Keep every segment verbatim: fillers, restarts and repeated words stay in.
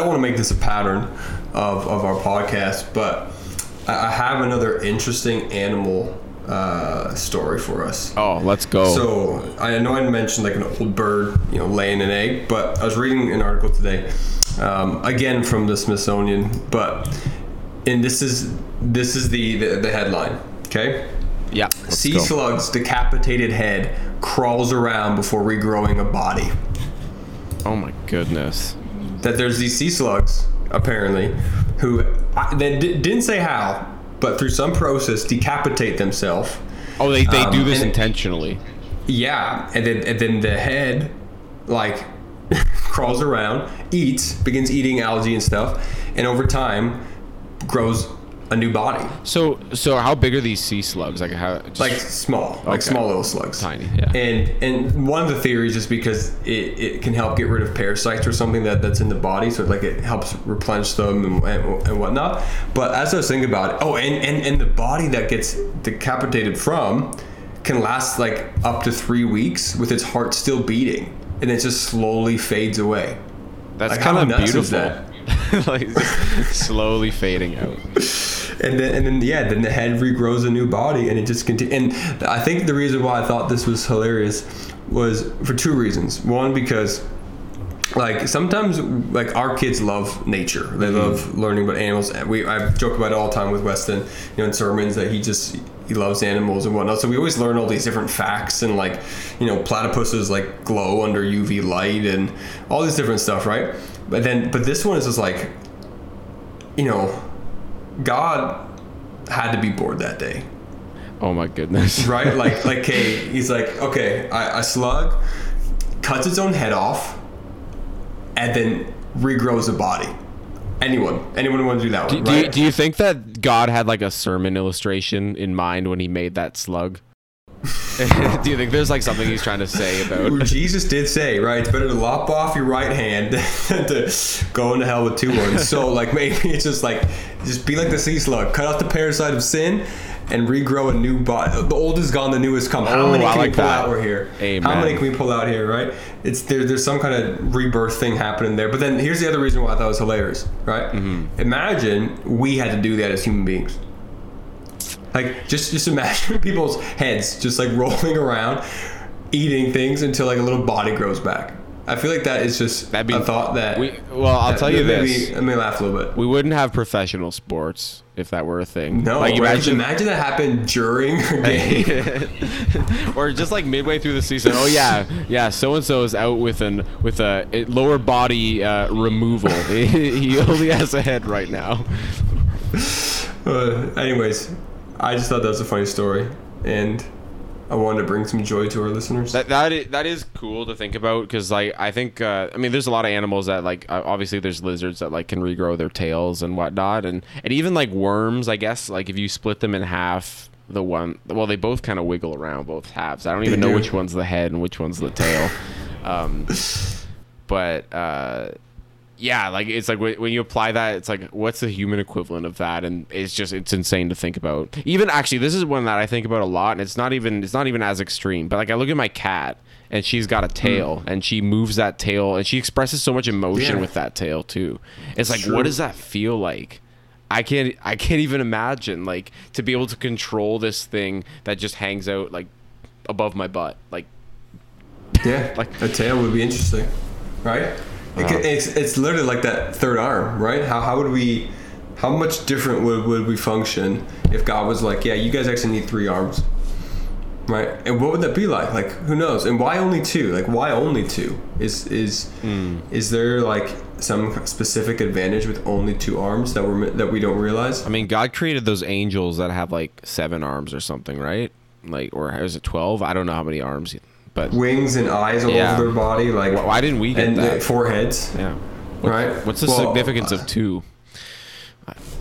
don't want to make this a pattern of, of our podcast, but I, I have another interesting animal uh, story for us. Oh, let's go. So I know I mentioned like an old bird, you know, laying an egg, but I was reading an article today, um, again from the Smithsonian, but and this is this is the the, the headline. Okay. Yeah. Sea go. slug's decapitated head crawls around before regrowing a body. Oh my goodness. That there's these sea slugs, apparently, who they d- didn't say how, but through some process decapitate themselves. Oh, they, they um, do this intentionally. It, yeah. And then, and then the head, like, crawls around, eats, begins eating algae and stuff, and over time grows a new body. So, so how big are these sea slugs? Like how? Just... Like small, okay. like small little slugs. Tiny. Yeah. And and one of the theories is because it, it can help get rid of parasites or something that, that's in the body, so like it helps replenish them and, and, and whatnot. But as I was thinking about it, oh, and, and, and the body that gets decapitated from can last like up to three weeks with its heart still beating, and it just slowly fades away. That's like, kind of beautiful. That? Like slowly fading out. And then, and then, yeah, then the head regrows a new body, and it just continues. And I think the reason why I thought this was hilarious was for two reasons. One, because, like, sometimes, like, our kids love nature. They mm-hmm. love learning about animals. We I joke about it all the time with Weston, you know, in sermons that he just he loves animals and whatnot. So we always learn all these different facts and, like, you know, platypuses, like, glow under U V light and all this different stuff, right? But then, but this one is just like, you know, God had to be bored that day. Oh my goodness. Right? Like, like, okay, he's like, okay, a slug cuts its own head off and then regrows a body. Anyone, anyone want to do that do, one, do right? You, do you think that God had like a sermon illustration in mind when he made that slug? Do you think there's like something he's trying to say about? Jesus did say, right? It's better to lop off your right hand than to go into hell with two ones. So like maybe it's just like, just be like the sea slug, cut off the parasite of sin, and regrow a new body. The old is gone, the new has come. How oh, many can like we pull that. out? We're here. Amen. How many can we pull out here? Right? It's there. There's some kind of rebirth thing happening there. But then here's the other reason why I thought it was hilarious, right? Mm-hmm. Imagine we had to do that as human beings. Like, just, just imagine people's heads just, like, rolling around, eating things until, like, a little body grows back. I feel like that is just That'd be, a thought that... We, well, I'll that, tell you maybe, this. Let me laugh a little bit. We wouldn't have professional sports if that were a thing. No, like, imagine, imagine that happened during a game. Or just, like, midway through the season. Oh, yeah. Yeah, so-and-so is out with an with a lower body uh, removal. He only has a head right now. Uh, anyways... I just thought that was a funny story, and I wanted to bring some joy to our listeners. That that is, that is cool to think about, because like I think uh, I mean there's a lot of animals that like obviously there's lizards that like can regrow their tails and whatnot, and and even like worms, I guess, like if you split them in half, the one well they both kind of wiggle around both halves. I don't even they know do. which one's the head and which one's the tail, um, but. Uh, Yeah, like it's like when you apply that, it's like what's the human equivalent of that, and it's just it's insane to think about. Even actually, this is one that I think about a lot, and it's not even it's not even as extreme. But like I look at my cat, and she's got a tail, mm. and she moves that tail, and she expresses so much emotion yeah. with that tail too. It's like True. What does that feel like? I can't I can't even imagine like to be able to control this thing that just hangs out like above my butt, like yeah, like a tail would be interesting, right? It can, it's it's literally like that third arm, right? How how would we, how much different would, would we function if God was like, yeah, you guys actually need three arms, right? And what would that be like? Like, who knows? And why only two? Like, why only two? Is is mm. is there like some specific advantage with only two arms that we that we don't realize? I mean, God created those angels that have like seven arms or something, right? Like, or is it twelve? I don't know how many arms. But wings and eyes all yeah. over their body, like why didn't we get and that? Four heads, yeah. What, right? What's the well, significance uh, of two?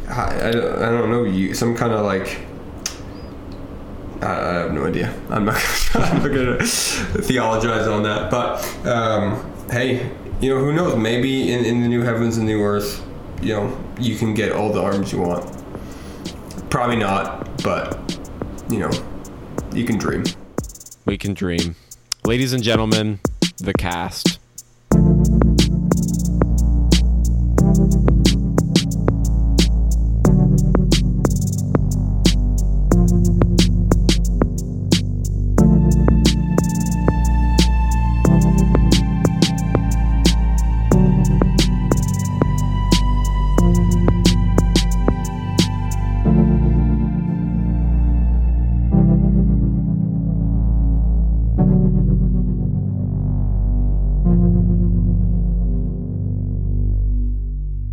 I, I don't know. You some kind of like I, I have no idea. I'm not I'm not gonna theologize on that. But um, hey, you know who knows? Maybe in, in the new heavens and new earth, you know, you can get all the arms you want. Probably not, but you know, you can dream. We can dream. Ladies and gentlemen, The Cast.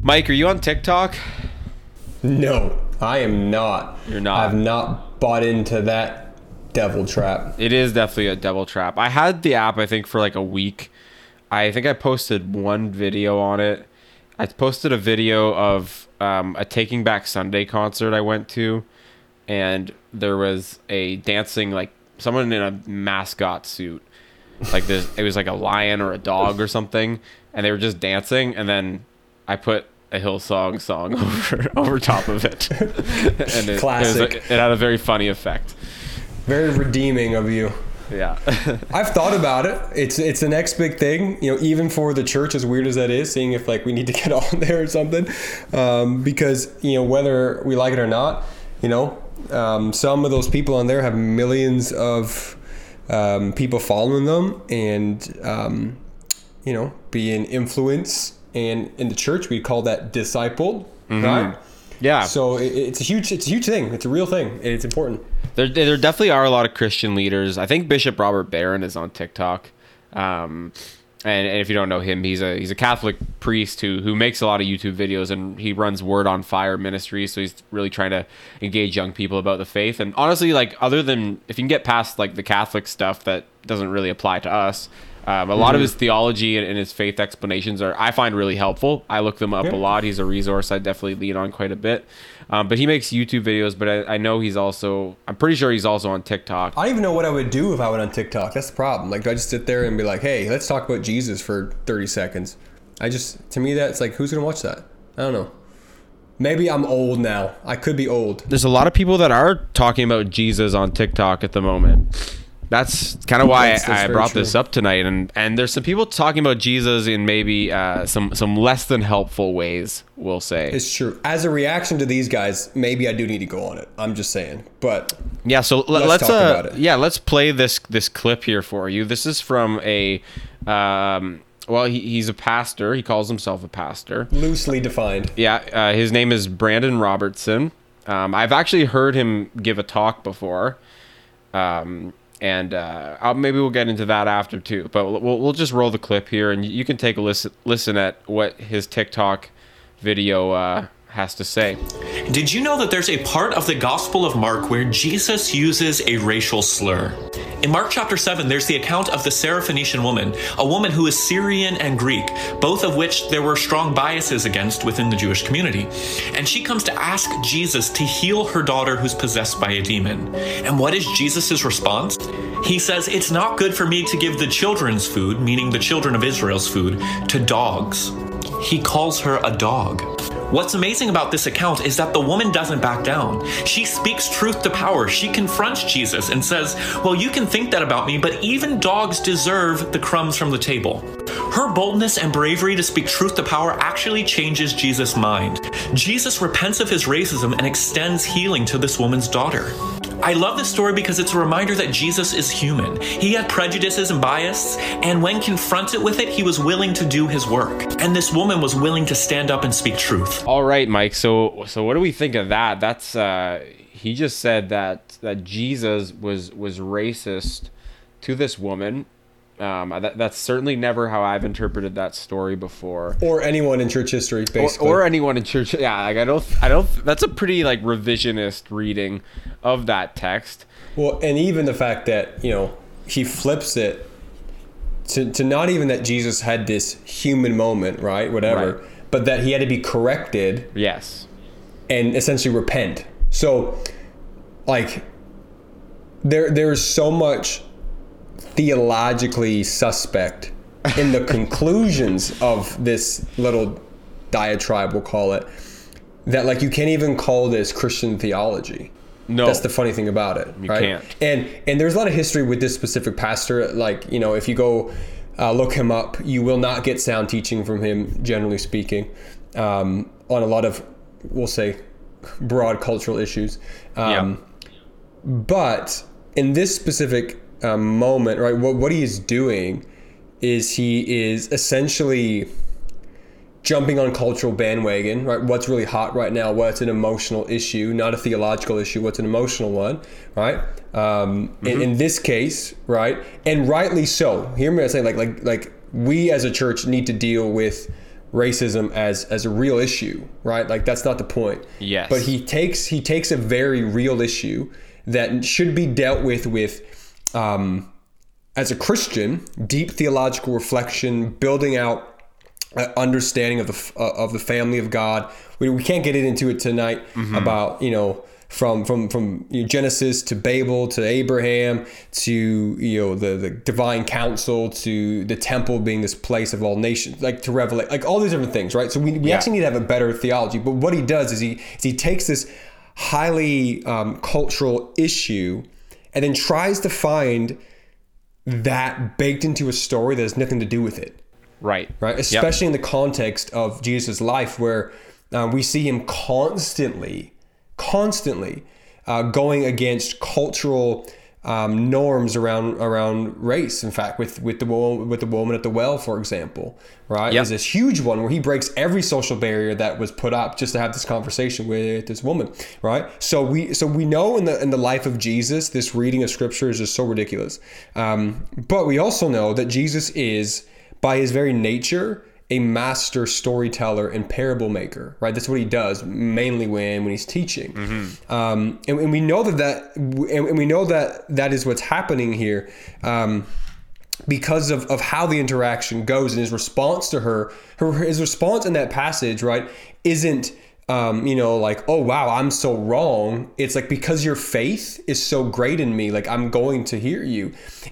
Mike, are you on TikTok? No, I am not. You're not. I've not bought into that devil trap. It is definitely a devil trap. I had the app, I think, for like a week. I think I posted one video on it. I posted a video of um, a Taking Back Sunday concert I went to, and there was a dancing, like someone in a mascot suit, like this. It was like a lion or a dog or something, and they were just dancing. And then I put a Hillsong song over over top of it, and it, classic. It, was, it had a very funny effect. Very redeeming of you. Yeah. I've thought about it. It's it's the next big thing, you know, even for the church, as weird as that is, seeing if like we need to get on there or something, um, because, you know, whether we like it or not, you know, um, some of those people on there have millions of um, people following them and, um, you know, be an influence. And in the church, we call that discipled, mm-hmm. right? Yeah. So it, it's a huge, it's a huge thing. It's a real thing. And it's important. There, there definitely are a lot of Christian leaders. I think Bishop Robert Barron is on TikTok, um, and, and if you don't know him, he's a he's a Catholic priest who who makes a lot of YouTube videos, and he runs Word on Fire Ministries. So he's really trying to engage young people about the faith. And honestly, like other than if you can get past like the Catholic stuff that doesn't really apply to us, um, a mm-hmm. lot of his theology and, and his faith explanations are I find really helpful. I look them up yeah. a lot. He's a resource I definitely lean on quite a bit. Um, but he makes YouTube videos, but I, I know he's also, I'm pretty sure he's also on TikTok. I don't even know what I would do if I went on TikTok. That's the problem. Like, do I just sit there and be like, hey, let's talk about Jesus for thirty seconds? I just, to me, that's like, who's going to watch that? I don't know. Maybe I'm old now. I could be old. There's a lot of people that are talking about Jesus on TikTok at the moment. That's kind of why that's, that's I brought true. this up tonight. And, and there's some people talking about Jesus in maybe uh, some, some less than helpful ways, we'll say. It's true. As a reaction to these guys, maybe I do need to go on it. I'm just saying. But yeah, so let's, let's talk uh, about it. Yeah, let's play this this clip here for you. This is from a, um, well, he, he's a pastor. He calls himself a pastor. Loosely defined. Yeah, uh, his name is Brandon Robertson. Um, I've actually heard him give a talk before. Um And uh, I'll, maybe we'll get into that after too. But we'll we'll just roll the clip here, and you can take a listen listen at what his TikTok video uh, has to say. Did you know that there's a part of the Gospel of Mark where Jesus uses a racial slur? In Mark chapter seven, there's the account of the Syrophoenician woman, a woman who is Syrian and Greek, both of which there were strong biases against within the Jewish community. And she comes to ask Jesus to heal her daughter who's possessed by a demon. And what is Jesus' response? He says, "It's not good for me to give the children's food," meaning the children of Israel's food, "to dogs." He calls her a dog. What's amazing about this account is that the woman doesn't back down. She speaks truth to power. She confronts Jesus and says, "Well, you can think that about me, but even dogs deserve the crumbs from the table." Her boldness and bravery to speak truth to power actually changes Jesus' mind. Jesus repents of his racism and extends healing to this woman's daughter. I love this story because it's a reminder that Jesus is human. He had prejudices and bias, and when confronted with it, he was willing to do his work. And this woman was willing to stand up and speak truth. All right, Mike. So, so what do we think of that? That's uh, he just said that that Jesus was was racist to this woman. Um, that, that's certainly never how I've interpreted that story before, or anyone in church history, basically, or, or anyone in church. Yeah, like I don't, I don't. That's a pretty like revisionist reading of that text. Well, and even the fact that you know he flips it to to not even that Jesus had this human moment, right? Whatever, right. But that he had to be corrected. Yes, and essentially repent. So, like, there there's so much theologically suspect in the conclusions of this little diatribe, we'll call it, that like you can't even call this Christian theology. No, that's the funny thing about it. You right? can't. And and there's a lot of history with this specific pastor. Like, you know, if you go uh, look him up, you will not get sound teaching from him, generally speaking, um, on a lot of, we'll say, broad cultural issues. Um, yeah. But in this specific A moment, right? What what he is doing is he is essentially jumping on cultural bandwagon, right? What's really hot right now? What's an emotional issue, not a theological issue? What's an emotional one, right? Um, mm-hmm. in, in this case, right, and rightly so. Hear me, I say like like like we as a church need to deal with racism as as a real issue, right? Like, that's not the point. Yes. But he takes he takes a very real issue that should be dealt with with um, as a Christian, deep theological reflection, building out an understanding of the uh, of the family of God. We we can't get into it tonight mm-hmm. about, you know, From from from you know, Genesis to Babel to Abraham to, you know, the, the divine council to the temple being this place of all nations, like to Revelation, like all these different things, right? So we, we yeah. actually need to have a better theology. But what he does is he is he takes this highly um, cultural issue and then tries to find that baked into a story that has nothing to do with it, right? Right, especially yep. in the context of Jesus' life, where uh, we see him constantly. Constantly uh, going against cultural um, norms around around race. In fact, with with the with the woman at the well, for example, right? Yep. There's this huge one where he breaks every social barrier that was put up just to have this conversation with this woman, right? So we so we know in the in the life of Jesus, this reading of Scripture is just so ridiculous. Um, but we also know that Jesus is, by his very nature, a master storyteller and parable maker, right? That's what he does mainly when, when he's teaching. Mm-hmm. Um, and, and we know that, that and we know that that is what's happening here um, because of, of how the interaction goes and his response to her, her his response in that passage, right? Isn't, um, you know, like, oh, wow, I'm so wrong. It's like, because your faith is so great in me, like, I'm going to hear you.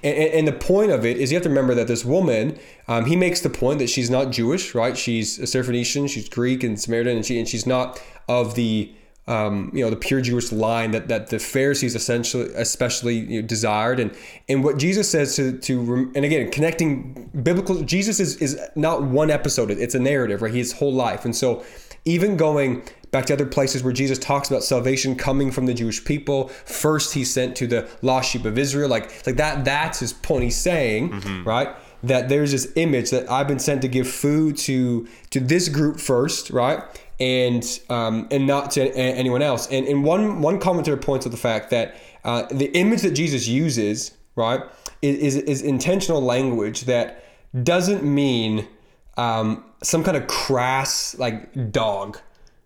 And, and, and the point of it is you have to remember that this woman, um, he makes the point that she's not Jewish, right? She's a Syrophoenician, she's Greek and Samaritan, and she and she's not of the, um, you know, the pure Jewish line that, that the Pharisees essentially, especially you know, desired. And, and what Jesus says to, to, and again, connecting biblical, Jesus is, is not one episode. It's a narrative, right? His whole life. And so, even going back to other places where Jesus talks about salvation coming from the Jewish people, first he sent to the lost sheep of Israel, like like that. That's his point. He's saying, mm-hmm. right, that there's this image that I've been sent to give food to to this group first, right, and um, and not to anyone else. And and one one commentator points out the fact that uh, the image that Jesus uses, right, is is intentional language that doesn't mean. Um, some kind of crass like dog,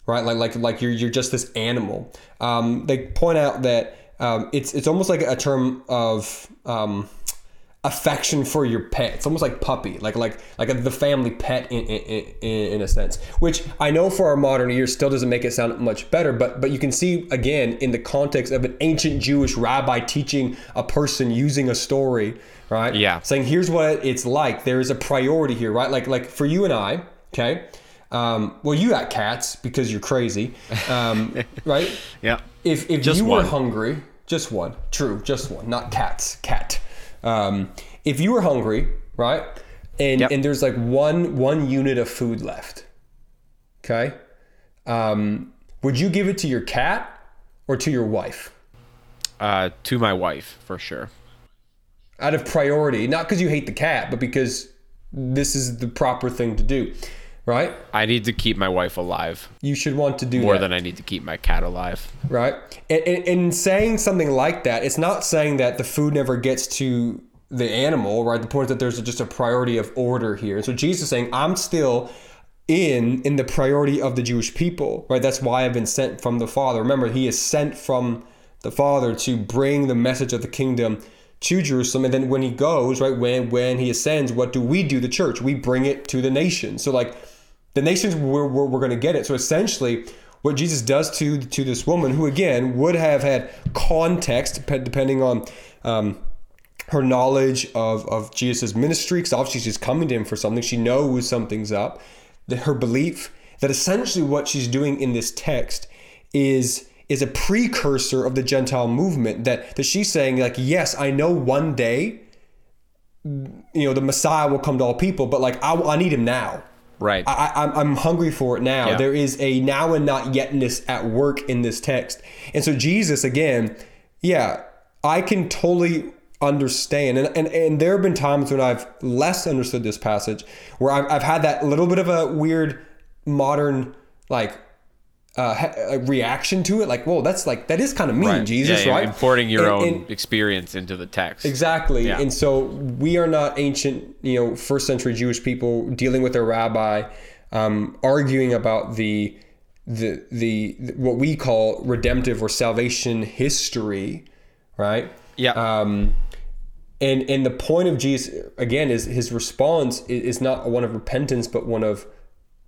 right? Like like like you're you're just this animal. Um, they point out that um, it's it's almost like a term of um, affection for your pet. It's almost like puppy, like like like a, the family pet in, in in in a sense. Which I know for our modern ears still doesn't make it sound much better, but but you can see again in the context of an ancient Jewish rabbi teaching a person using a story. Right? Yeah. Saying, here's what it's like. There is a priority here, right? Like, like for you and I, okay? Um, well, you got cats because you're crazy, um, right? Yeah. If if just you one. were hungry, just one. True, just one, not cats, cat. Um, if you were hungry, right? And yep. and there's like one one unit of food left, okay? Um, would you give it to your cat or to your wife? Uh, to my wife, for sure. Out of priority, not because you hate the cat, but because this is the proper thing to do, right? I need to keep my wife alive. You should want to do more that. Than I need to keep my cat alive, right? And, and and saying something like that, it's not saying that the food never gets to the animal, right? The point is that there's just a priority of order here. And so Jesus is saying, I'm still in in the priority of the Jewish people, right? That's why I've been sent from the Father. Remember, he is sent from the Father to bring the message of the kingdom to Jerusalem, and then when he goes, right, when when he ascends, what do we do? The church, we bring it to the nation. So like, the nations, we're we're, we're going to get it. So essentially, what Jesus does to to this woman, who again would have had context depending on um, her knowledge of of Jesus' ministry, because obviously she's coming to him for something. She knows something's up. That her belief that essentially what she's doing in this text is. is a precursor of the Gentile movement, that, that she's saying, like, yes, I know one day, you know, the Messiah will come to all people, but like, I, I need him now. Right. I, I'm, I'm hungry for it now. Yeah. There is a now and not yetness at work in this text. And so Jesus, again, yeah, I can totally understand. And, and, and there have been times when I've less understood this passage, where I've, I've had that little bit of a weird modern, like, Uh, a reaction to it, like, whoa, that's like that is kind of mean, right. Jesus, yeah, yeah. right? Importing your and, own and, experience into the text, exactly. Yeah. And so we are not ancient, you know, first century Jewish people dealing with a rabbi um, arguing about the the the what we call redemptive or salvation history, right? Yeah. Um, and and the point of Jesus again is his response is not one of repentance, but one of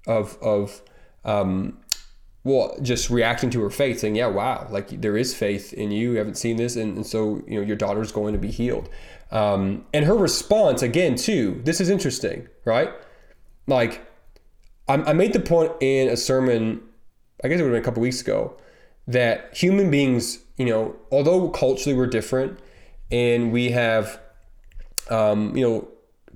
of of um, well, just reacting to her faith, saying, "Yeah, wow, like there is faith in you. You haven't seen this, and, and so you know your daughter's going to be healed." Um, and her response again, too. This is interesting, right? Like, I, I made the point in a sermon, I guess it would have been a couple weeks ago, that human beings, you know, although culturally we're different, and we have, um, you know,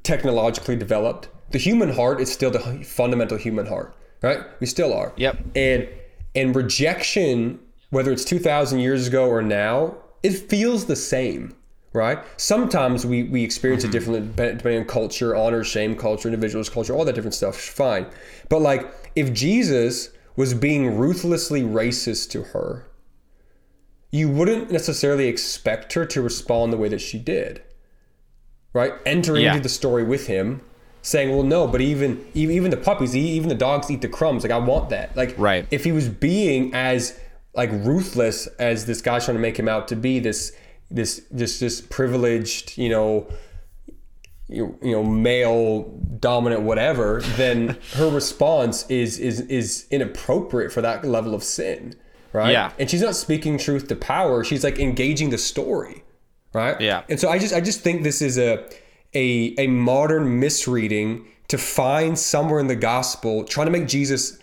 technologically developed, the human heart is still the fundamental human heart. Right? We still are. Yep. And and rejection, whether it's two thousand years ago or now, it feels the same, right? Sometimes we, we experience mm-hmm. it differently depending on culture, honor, shame, culture, individuals, culture, all that different stuff. Fine. But like if Jesus was being ruthlessly racist to her, you wouldn't necessarily expect her to respond the way that she did, right? Entering yeah. into the story with him. Saying, well, no, but even even the puppies, even the dogs eat the crumbs. Like, I want that. Like, right. If he was being as like ruthless as this guy's trying to make him out to be, this this this this privileged, you know, you, you know, male dominant whatever, then her response is is is inappropriate for that level of sin, right? Yeah. And she's not speaking truth to power. She's like engaging the story, right? Yeah. And so I just I just think this is a. A, a modern misreading to find somewhere in the gospel, trying to make Jesus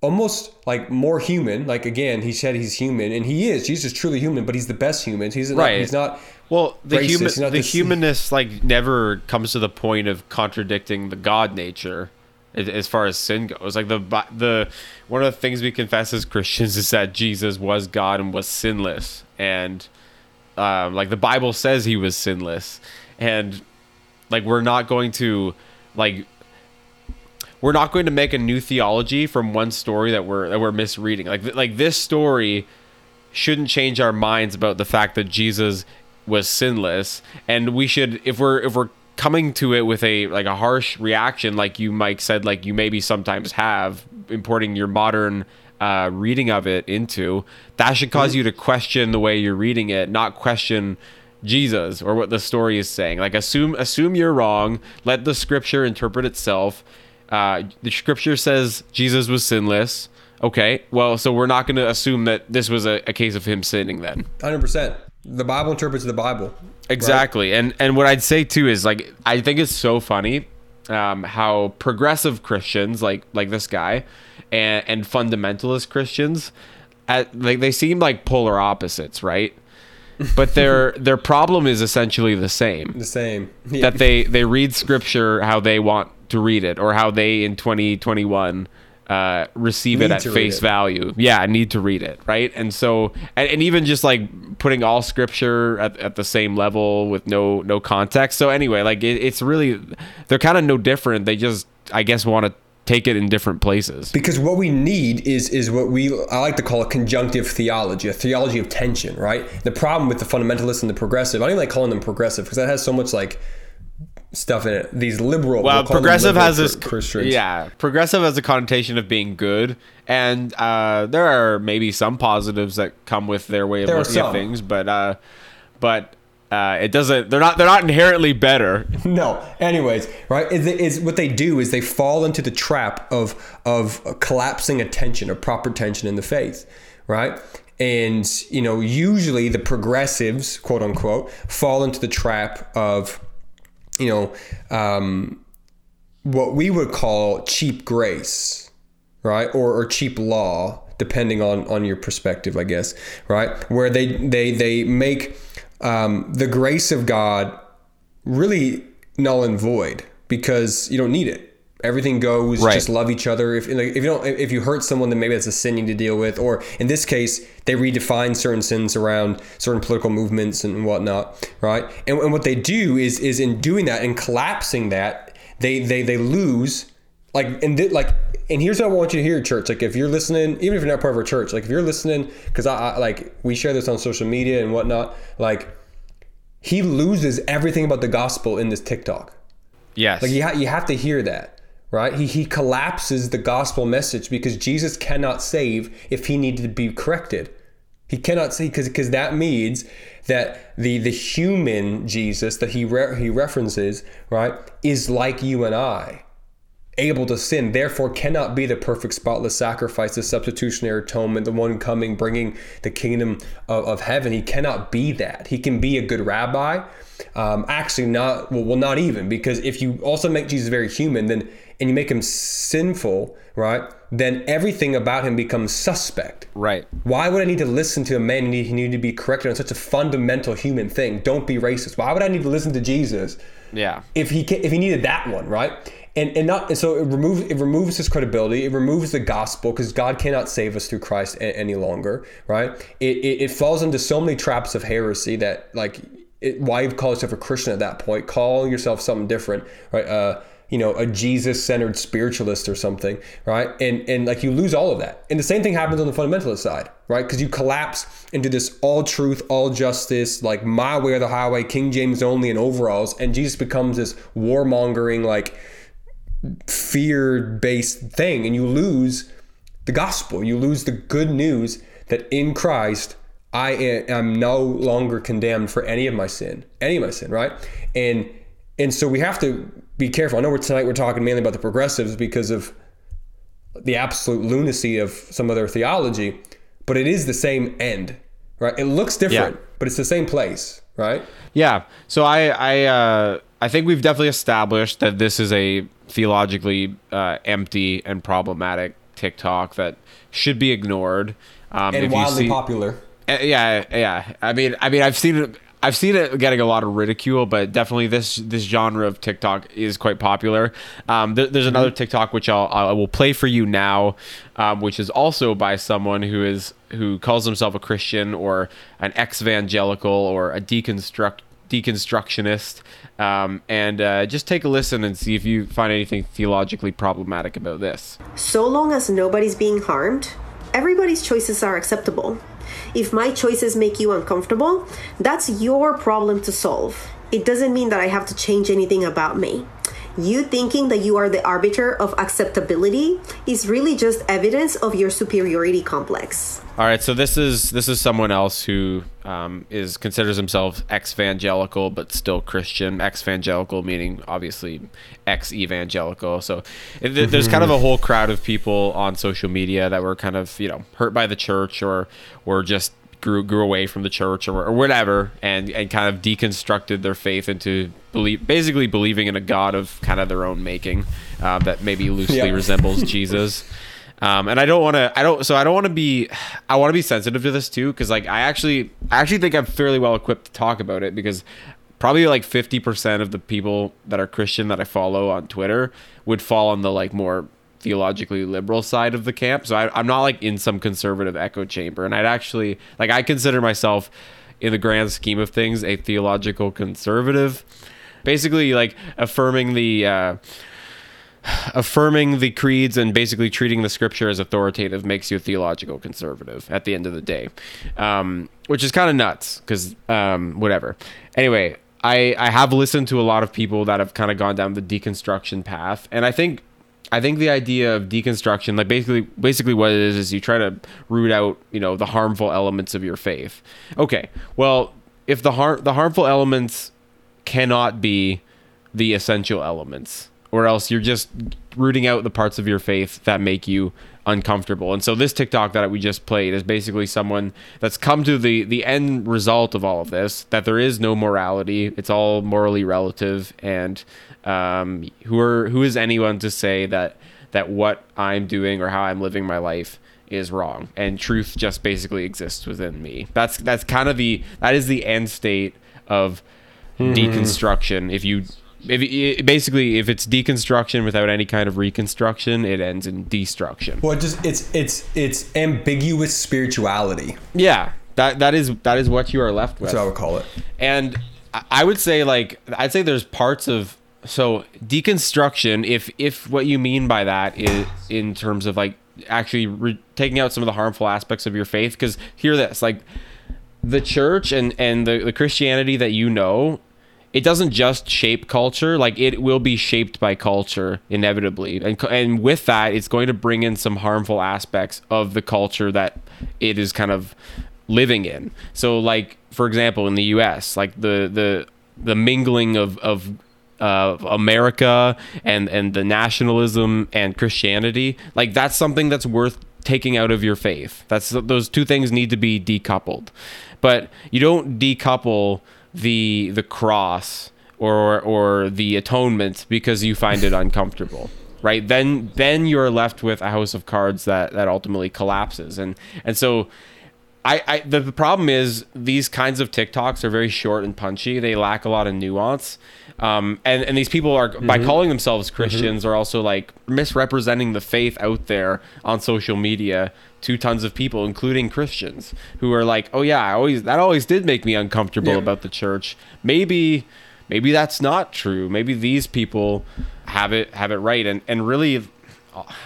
almost like more human. Like again, he said he's human, and he is. Jesus is truly human, but he's the best human. He's not, right. He's not. Well, the racist, human, not the this, humanness like never comes to the point of contradicting the God nature, as far as sin goes. Like the the one of the things we confess as Christians is that Jesus was God and was sinless, and um, like the Bible says he was sinless, and. Like, we're not going to, like, we're not going to make a new theology from one story that we're that we're misreading. Like, th- like this story shouldn't change our minds about the fact that Jesus was sinless, and we should, if we're if we're coming to it with a like a harsh reaction, like you Mike said, like you maybe sometimes have, importing your modern uh, reading of it into that, should cause you to question the way you're reading it, not question Jesus or what the story is saying. Like assume assume you're wrong, let the scripture interpret itself. Uh the scripture says Jesus was sinless. Okay, well, so we're not going to assume that this was a, a case of him sinning then. One hundred percent the Bible interprets the Bible, exactly, right? and and what I'd say too is, like, I think it's so funny um how progressive Christians like like this guy and and fundamentalist Christians at, like they seem like polar opposites, right? But their their problem is essentially the same. The same. Yeah. That they, they read scripture how they want to read it, or how they in twenty twenty-one uh, receive need it at face it. value. Yeah, I need to read it, right? And so, and, and even just like putting all scripture at, at the same level with no no context. So anyway, like it, it's really, they're kind of no different. They just, I guess, want to take it in different places. Because what we need is is what we I like to call a conjunctive theology, a theology of tension, right? The problem with the fundamentalists and the progressive, I don't even like calling them progressive because that has so much like stuff in it. These liberal. Well, progressive liberal has this. Christians. Yeah, progressive has a connotation of being good, and uh, there are maybe some positives that come with their way of there looking at things, but uh, but. Uh, it doesn't. They're not. They're not inherently better. No. Anyways, right? Is, is what they do is they fall into the trap of of collapsing attention, a proper tension in the faith, right? And you know, usually the progressives, quote unquote, fall into the trap of, you know, um, what we would call cheap grace, right, or, or cheap law, depending on on your perspective, I guess, right? Where they they they make Um, the grace of God really null and void because you don't need it. Everything goes, right. Just love each other. If, if you don't, if you hurt someone, then maybe that's a sin you need to deal with. Or in this case, they redefine certain sins around certain political movements and whatnot, right? And, and what they do is, is in doing that and collapsing that, they they they lose. Like and th- like, and here's what I want you to hear, church. Like, if you're listening, even if you're not part of our church, like if you're listening, because I, I like we share this on social media and whatnot. Like, he loses everything about the gospel in this TikTok. Yes. Like you ha- you have to hear that, right? He he collapses the gospel message because Jesus cannot save if he needed to be corrected. He cannot save because because that means that the the human Jesus that he re- he references, right, is like you and I, able to sin, therefore cannot be the perfect spotless sacrifice, the substitutionary atonement, the one coming, bringing the kingdom of, of heaven. He cannot be that. He can be a good rabbi. Um, actually not, well, well, not even, because if you also make Jesus very human, then, and you make him sinful, right? Then everything about him becomes suspect. Right. Why would I need to listen to a man who needed need to be corrected on such a fundamental human thing? Don't be racist. Why would I need to listen to Jesus? Yeah. If he can, if he needed that one, right? And and not and so it removes it removes his credibility. It removes the gospel because God cannot save us through Christ a, any longer, right? It, it it falls into so many traps of heresy that like it, why you call yourself a Christian at that point? Call yourself something different, right? Uh, you know, a Jesus-centered spiritualist or something, right? And and like you lose all of that. And the same thing happens on the fundamentalist side, right? Because you collapse into this all truth, all justice, like my way or the highway, King James only, and overalls, and Jesus becomes this warmongering like fear-based thing, and you lose the gospel. You lose the good news that in Christ I am no longer condemned for any of my sin, any of my sin, right? And and so we have to be careful. I know we're, tonight we're talking mainly about the progressives because of the absolute lunacy of some of their theology, but it is the same end, right? It looks different, yeah, but it's the same place, right? Yeah. So I I uh, I think we've definitely established that this is a theologically uh, empty and problematic TikTok that should be ignored. Um, and if wildly you see, popular. Uh, yeah, yeah. I mean, I mean, I've seen it. I've seen it getting a lot of ridicule, but definitely this this genre of TikTok is quite popular. Um, th- there's another TikTok which I'll I will play for you now, um, which is also by someone who is who calls himself a Christian or an ex-evangelical or a deconstruct. deconstructionist um, and uh, just take a listen and see if you find anything theologically problematic about this. So long as nobody's being harmed, everybody's choices are acceptable. If my choices make you uncomfortable, that's your problem to solve. It doesn't mean that I have to change anything about me. You thinking that you are the arbiter of acceptability is really just evidence of your superiority complex. All right, so this is this is someone else who um, is considers himself ex-evangelical but still Christian. Ex-evangelical meaning obviously ex-evangelical. So it, mm-hmm. there's kind of a whole crowd of people on social media that were kind of, you know, hurt by the church or or just grew grew away from the church or, or whatever, and and kind of deconstructed their faith into believe basically believing in a God of kind of their own making uh, that maybe loosely yeah. resembles Jesus. Um, and I don't want to, I don't, so I don't want to be, I want to be sensitive to this too. Cause like, I actually, I actually think I'm fairly well equipped to talk about it because probably like fifty percent of the people that are Christian that I follow on Twitter would fall on the like more theologically liberal side of the camp. So I, I'm not like in some conservative echo chamber, and I'd actually like, I consider myself in the grand scheme of things, a theological conservative, basically like affirming the, uh, affirming the creeds and basically treating the scripture as authoritative makes you a theological conservative at the end of the day, um, which is kind of nuts because um, whatever. Anyway, I, I have listened to a lot of people that have kind of gone down the deconstruction path. And I think I think the idea of deconstruction, like basically basically what it is, is you try to root out, you know, the harmful elements of your faith. Okay, well, if the har- the harmful elements cannot be the essential elements, or else you're just rooting out the parts of your faith that make you uncomfortable. And so this TikTok that we just played is basically someone that's come to the, the end result of all of this, that there is no morality. It's all morally relative. And um, who are who is anyone to say that that what I'm doing or how I'm living my life is wrong? And truth just basically exists within me. That's that's kind of the that is the end state of mm-hmm. deconstruction. If you If it, basically, if it's deconstruction without any kind of reconstruction, it ends in destruction. Well, it just it's it's it's ambiguous spirituality. Yeah, that that is that is what you are left with. That's what I would call it. And I would say, like, I'd say there's parts of so deconstruction. If if what you mean by that is in terms of like actually re- taking out some of the harmful aspects of your faith, because hear this, like the church and and the, the Christianity that you know it doesn't just shape culture. Like, it will be shaped by culture inevitably. And and with that, it's going to bring in some harmful aspects of the culture that it is kind of living in. So, like, for example, in the U S, like the the the mingling of of uh America and and the nationalism and Christianity, like, that's something that's worth taking out of your faith. That's, those two things need to be decoupled. But you don't decouple the the cross or or the atonement because you find it uncomfortable. Right? Then then you're left with a house of cards that that ultimately collapses. And and so I, I the, the problem is these kinds of TikToks are very short and punchy. They lack a lot of nuance. Um, and, and these people are, mm-hmm. by calling themselves Christians, mm-hmm. are also, like, misrepresenting the faith out there on social media to tons of people, including Christians, who are like, oh yeah, I always that always did make me uncomfortable yeah. about the church. Maybe maybe that's not true. Maybe these people have it have it right. And and really,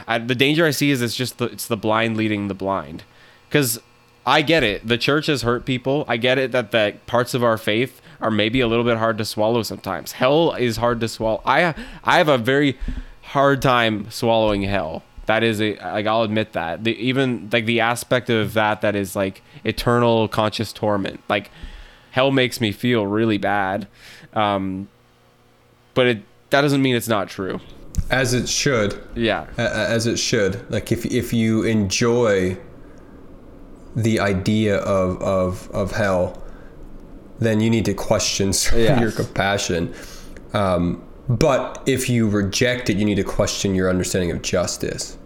I, the danger I see is it's just the, it's the blind leading the blind. Because I get it. The church has hurt people. I get it that the parts of our faith are maybe a little bit hard to swallow sometimes. Hell is hard to swallow. I I have a very hard time swallowing hell. That is a, like, I'll admit that. The, even like the aspect of that that is like eternal conscious torment. Like, hell makes me feel really bad. Um, but it that doesn't mean it's not true. As it should. Yeah. As it should. Like, if if you enjoy the idea of, of, of hell, then you need to question yes. your compassion. Um, but if you reject it, you need to question your understanding of justice.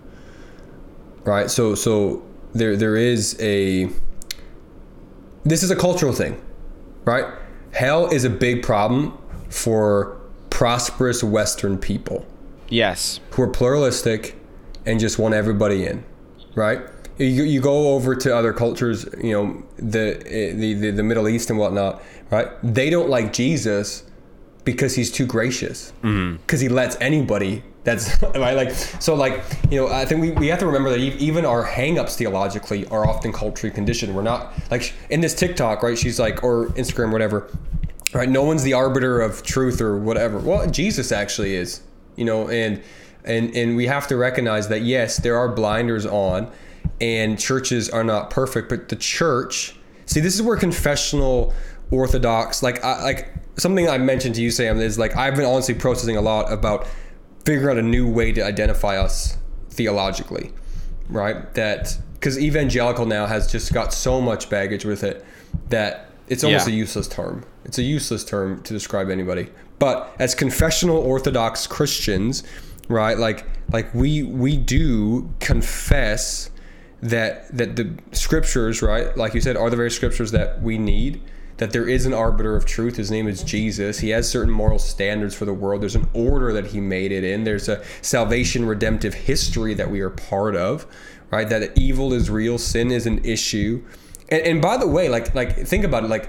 Right? So, so there, there is a, this is a cultural thing, right? Hell is a big problem for prosperous Western people. Yes. Who are pluralistic and just want everybody in, right? You you go over to other cultures, you know, the, the the the Middle East and whatnot, right? They don't like Jesus because he's too gracious, because mm. he lets anybody. That's right. Like, so, like, you know, I think we, we have to remember that even our hangups theologically are often culturally conditioned. We're not, like, in this TikTok, right? She's like, or Instagram, whatever, right? No one's the arbiter of truth or whatever. Well, Jesus actually is, you know, and and and we have to recognize that yes, there are blinders on. And churches are not perfect, but the church, see, this is where confessional Orthodox, like I, like something I mentioned to you, Sam, is like, I've been honestly processing a lot about figuring out a new way to identify us theologically, right? That, because evangelical now has just got so much baggage with it that it's almost yeah. a useless term. It's a useless term to describe anybody. But as confessional Orthodox Christians, right? Like, like we we do confess that that the scriptures, right, like you said, are the very scriptures that we need, that there is an arbiter of truth. His name is Jesus. He has certain moral standards for the world. There's an order that he made it in. There's a salvation redemptive history that we are part of, right? That evil is real. Sin is an issue. And, and by the way, like like think about it, like,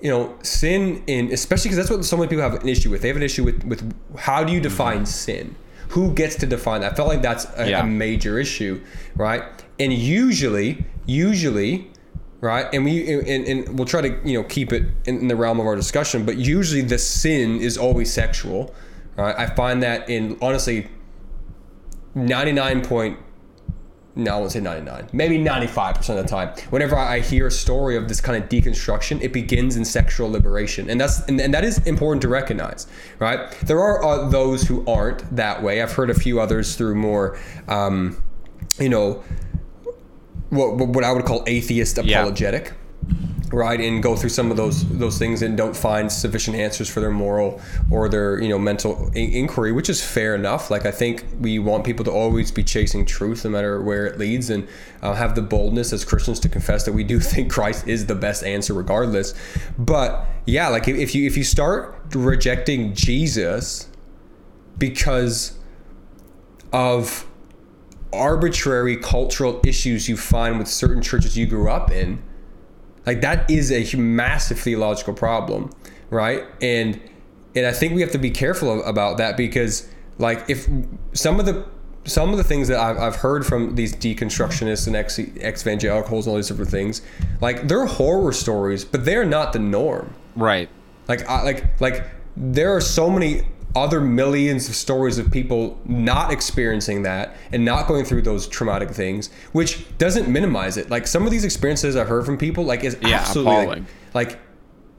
you know, sin in, especially because that's what so many people have an issue with. They have an issue with, with how do you define sin? Who gets to define that? I felt like that's a, yeah. a major issue, right? And usually, usually, right? And we and, and we'll try to, you know, keep it in, in the realm of our discussion, but usually the sin is always sexual, right? I find that in, honestly, ninety-nine point, no, I won't say ninety-nine, maybe ninety-five percent of the time, whenever I hear a story of this kind of deconstruction, it begins in sexual liberation. And that's and, and that is important to recognize, right? There are uh, those who aren't that way. I've heard a few others through more, um, you know, what, what I would call atheist apologetic, yeah. right? And go through some of those those things and don't find sufficient answers for their moral or their, you know, mental in- inquiry, which is fair enough. Like, I think we want people to always be chasing truth no matter where it leads, and uh, have the boldness as Christians to confess that we do think Christ is the best answer regardless. But yeah, like, if you if you start rejecting Jesus because of arbitrary cultural issues you find with certain churches you grew up in, like, that is a massive theological problem, right? And and I think we have to be careful of, about that, because, like, if some of the some of the things that I've, I've heard from these deconstructionists and ex evangelicals and all these different things, like, they're horror stories, but they're not the norm, right? Like, I, like, like there are so many other millions of stories of people not experiencing that and not going through those traumatic things, which doesn't minimize it. Like, some of these experiences I heard from people, like, is yeah, absolutely appalling. like, like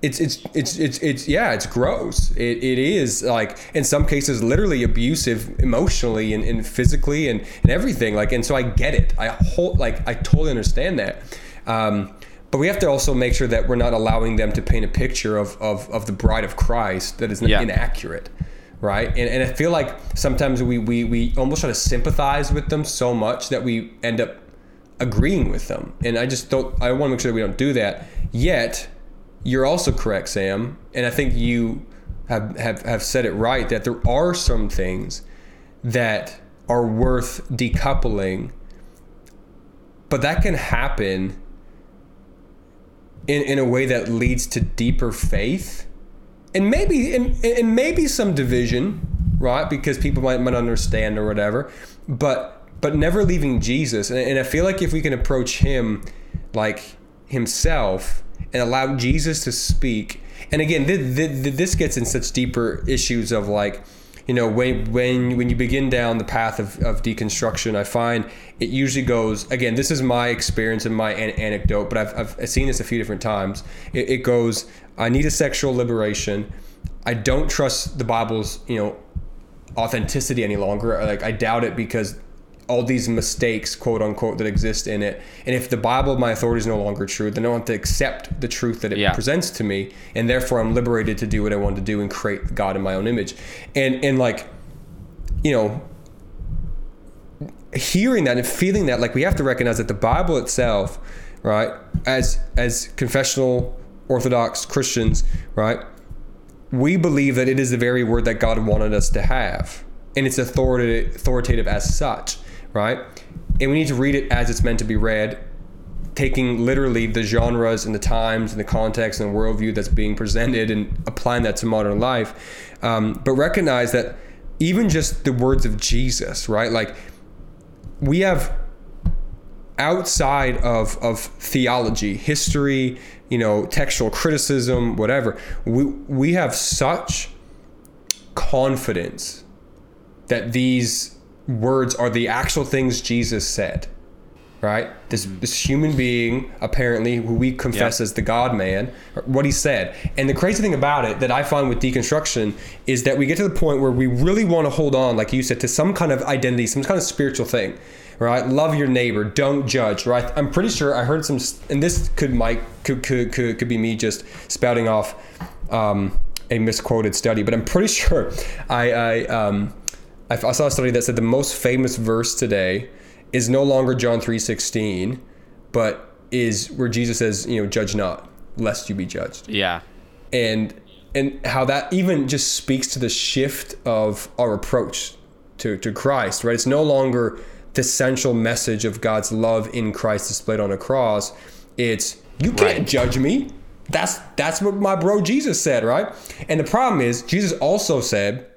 It's, it's, it's, it's, it's, yeah, it's gross. It, it is, like, in some cases, literally abusive emotionally and, and physically and, and everything. Like, and so I get it. I hold, like, I totally understand that. Um, but we have to also make sure that we're not allowing them to paint a picture of, of, of the bride of Christ that is yeah. inaccurate. Right. And, and I feel like sometimes we, we, we almost try to sympathize with them so much that we end up agreeing with them. And I just don't, I want to make sure that we don't do that yet. You're also correct, Sam, and I think you have, have, have said it right, that there are some things that are worth decoupling, but that can happen in, in a way that leads to deeper faith and maybe and, and maybe some division, right? Because people might not understand or whatever, but but never leaving Jesus. And, and I feel like if we can approach him like himself and allow Jesus to speak. And again, th- th- this gets in such deeper issues of, like, you know, when when when you begin down the path of, of deconstruction, I find it usually goes, again, this is my experience and my an- anecdote, but I've, I've seen this a few different times. It, it goes, I need a sexual liberation. I don't trust the Bible's, you know, authenticity any longer. Like, I doubt it because all these mistakes, quote unquote, that exist in it. And if the Bible, my authority, is no longer true, then I want to accept the truth that it yeah. presents to me. And therefore I'm liberated to do what I want to do and create God in my own image. And, and like, you know, hearing that and feeling that, like, we have to recognize that the Bible itself, right, as, as confessional Orthodox Christians, right, we believe that it is the very word that God wanted us to have. And it's authoritative, authoritative as such. Right? And we need to read it as it's meant to be read, taking literally the genres and the times and the context and the worldview that's being presented and applying that to modern life. Um, but recognize that even just the words of Jesus, right? Like, we have outside of, of theology, history, you know, textual criticism, whatever, we, we have such confidence that these words are the actual things Jesus said, right? This this human being, apparently, who we confess yeah. as the God-man, what he said. And the crazy thing about it that I find with deconstruction is that we get to the point where we really want to hold on, like you said, to some kind of identity, some kind of spiritual thing, right? Love your neighbor, don't judge, right? I'm pretty sure I heard some, and this could Mike could could could, could be me just spouting off um, a misquoted study, but I'm pretty sure I I um. I saw a study that said the most famous verse today is no longer John three sixteen, but is where Jesus says, you know, judge not, lest you be judged. Yeah. And and how that even just speaks to the shift of our approach to, to Christ, right? It's no longer the central message of God's love in Christ displayed on a cross. It's, you can't right. judge me. That's that's what my bro Jesus said, right? And the problem is, Jesus also said,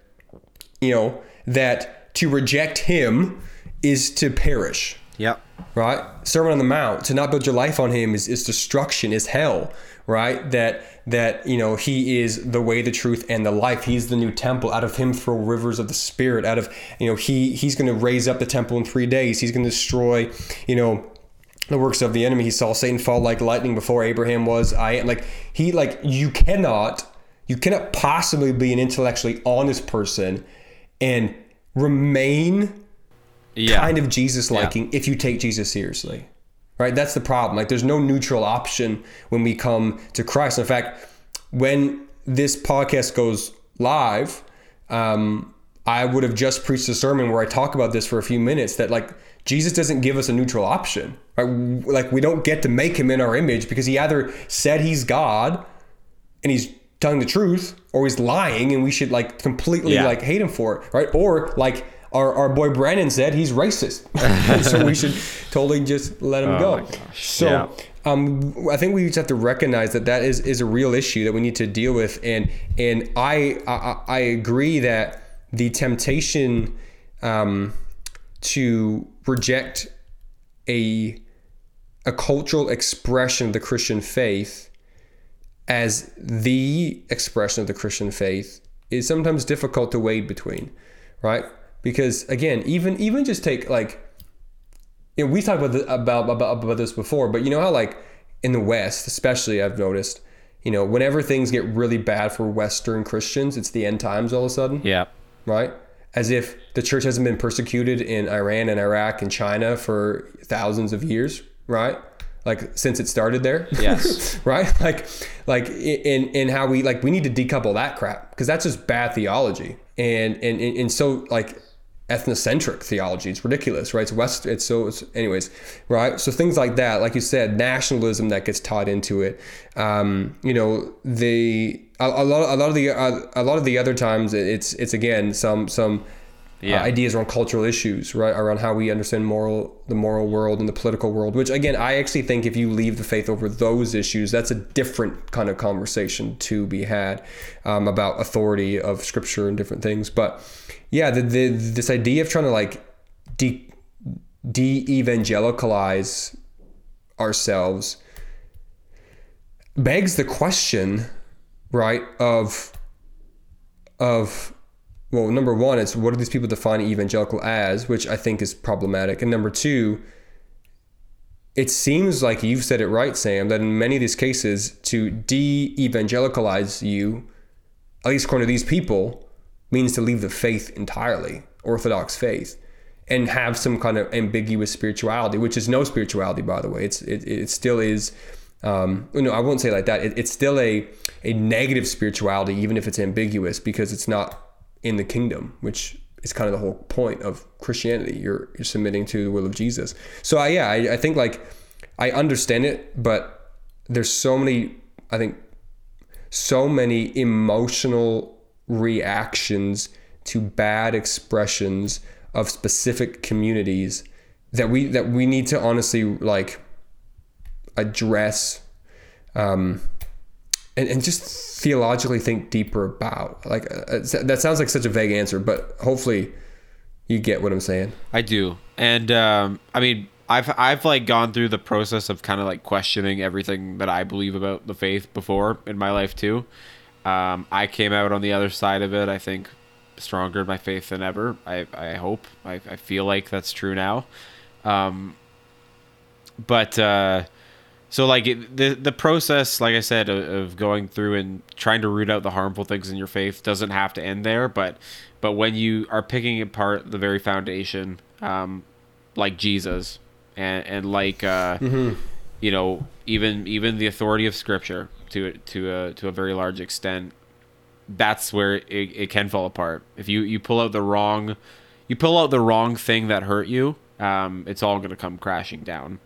you know, that to reject him is to perish. Yep. Right? Sermon on the Mount, to not build your life on him is, is destruction, is hell, right? That, that, you know, he is the way, the truth, and the life. He's the new temple. Out of him flow rivers of the Spirit. Out of, you know, he he's going to raise up the temple in three days. He's going to destroy, you know, the works of the enemy. He saw Satan fall like lightning before Abraham was. I like he like you cannot you cannot possibly be an intellectually honest person and remain yeah. kind of Jesus-liking yeah. if you take Jesus seriously, right? That's the problem. Like, there's no neutral option when we come to Christ. In fact, when this podcast goes live, um, I would have just preached a sermon where I talk about this for a few minutes, that, like, Jesus doesn't give us a neutral option, right? Like, we don't get to make him in our image, because he either said he's God and he's telling the truth, or he's lying and we should, like, completely yeah. like hate him for it, right? Or, like, our, our boy Brandon said, he's racist. So we should totally just let him oh go. So yeah. um, I think we just have to recognize that that is, is a real issue that we need to deal with. And and I I, I agree that the temptation um, to reject a a cultural expression of the Christian faith as the expression of the Christian faith is sometimes difficult to wade between, right? Because again, even even just take like, you know, we talked about, the, about about about this before, but you know how like in the West, especially, I've noticed, you know, whenever things get really bad for Western Christians, it's the end times all of a sudden. Yeah. Right? As if the church hasn't been persecuted in Iran and Iraq and China for thousands of years, right? Like since it started there. Yes. Right? Like, like in, in how we, like, we need to decouple that crap because that's just bad theology. And, and, and so like ethnocentric theology, it's ridiculous, right? It's West. It's so it's, anyways, right? So things like that, like you said, nationalism that gets taught into it. Um, you know, the, a, a lot, a lot of the, uh, a lot of the other times it's, it's again, some, some, Yeah. Uh, ideas around cultural issues, right? Around how we understand moral, the moral world and the political world, which again, I actually think if you leave the faith over those issues, that's a different kind of conversation to be had um, about authority of scripture and different things. But yeah, the, the, this idea of trying to like de, de-evangelicalize ourselves begs the question, right? Of, of, well, number one, it's what do these people define evangelical as, which I think is problematic. And number two, it seems like you've said it right, Sam, that in many of these cases, to de-evangelicalize you, at least according to these people, means to leave the faith entirely, Orthodox faith, and have some kind of ambiguous spirituality, which is no spirituality, by the way. It's It, it still is... Um, no, I won't say it like that. It, it's still a, a negative spirituality, even if it's ambiguous, because it's not... in the kingdom, which is kind of the whole point of Christianity. You're you're submitting to the will of Jesus. So I, yeah, I, I think like, I understand it, but there's so many, I think, so many emotional reactions to bad expressions of specific communities that we, that we need to honestly like address, um, And, and just theologically think deeper about. Like uh, that sounds like such a vague answer, but hopefully you get what I'm saying. I do. And um, I mean, I've I've like gone through the process of kind of like questioning everything that I believe about the faith before in my life too. Um, I came out on the other side of it, I think, stronger in my faith than ever. I I hope. I, I feel like that's true now. Um, but. Uh, So like it, the the process, like I said, of, of going through and trying to root out the harmful things in your faith doesn't have to end there. But but when you are picking apart the very foundation, um, like Jesus and and like uh, mm-hmm. you know even even the authority of Scripture to to a to a very large extent, that's where it, it can fall apart. If you, you pull out the wrong, you pull out the wrong thing that hurt you, um, it's all going to come crashing down.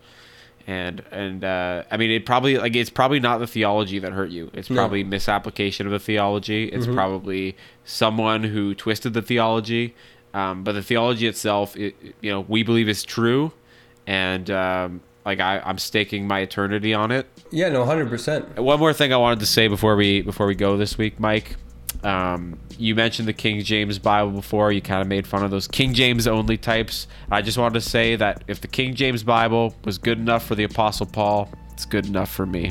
And, and, uh, I mean, it probably, like, it's probably not the theology that hurt you. It's probably no. misapplication of a theology. It's mm-hmm. probably someone who twisted the theology. Um, but the theology itself, it, you know, we believe is true. And, um, like I, I'm staking my eternity on it. Yeah, no, one hundred percent. One more thing I wanted to say before we, before we go this week, Mike, um, you mentioned the King James Bible before. You kind of made fun of those King James only types. I just wanted to say that if the King James Bible was good enough for the Apostle Paul, it's good enough for me.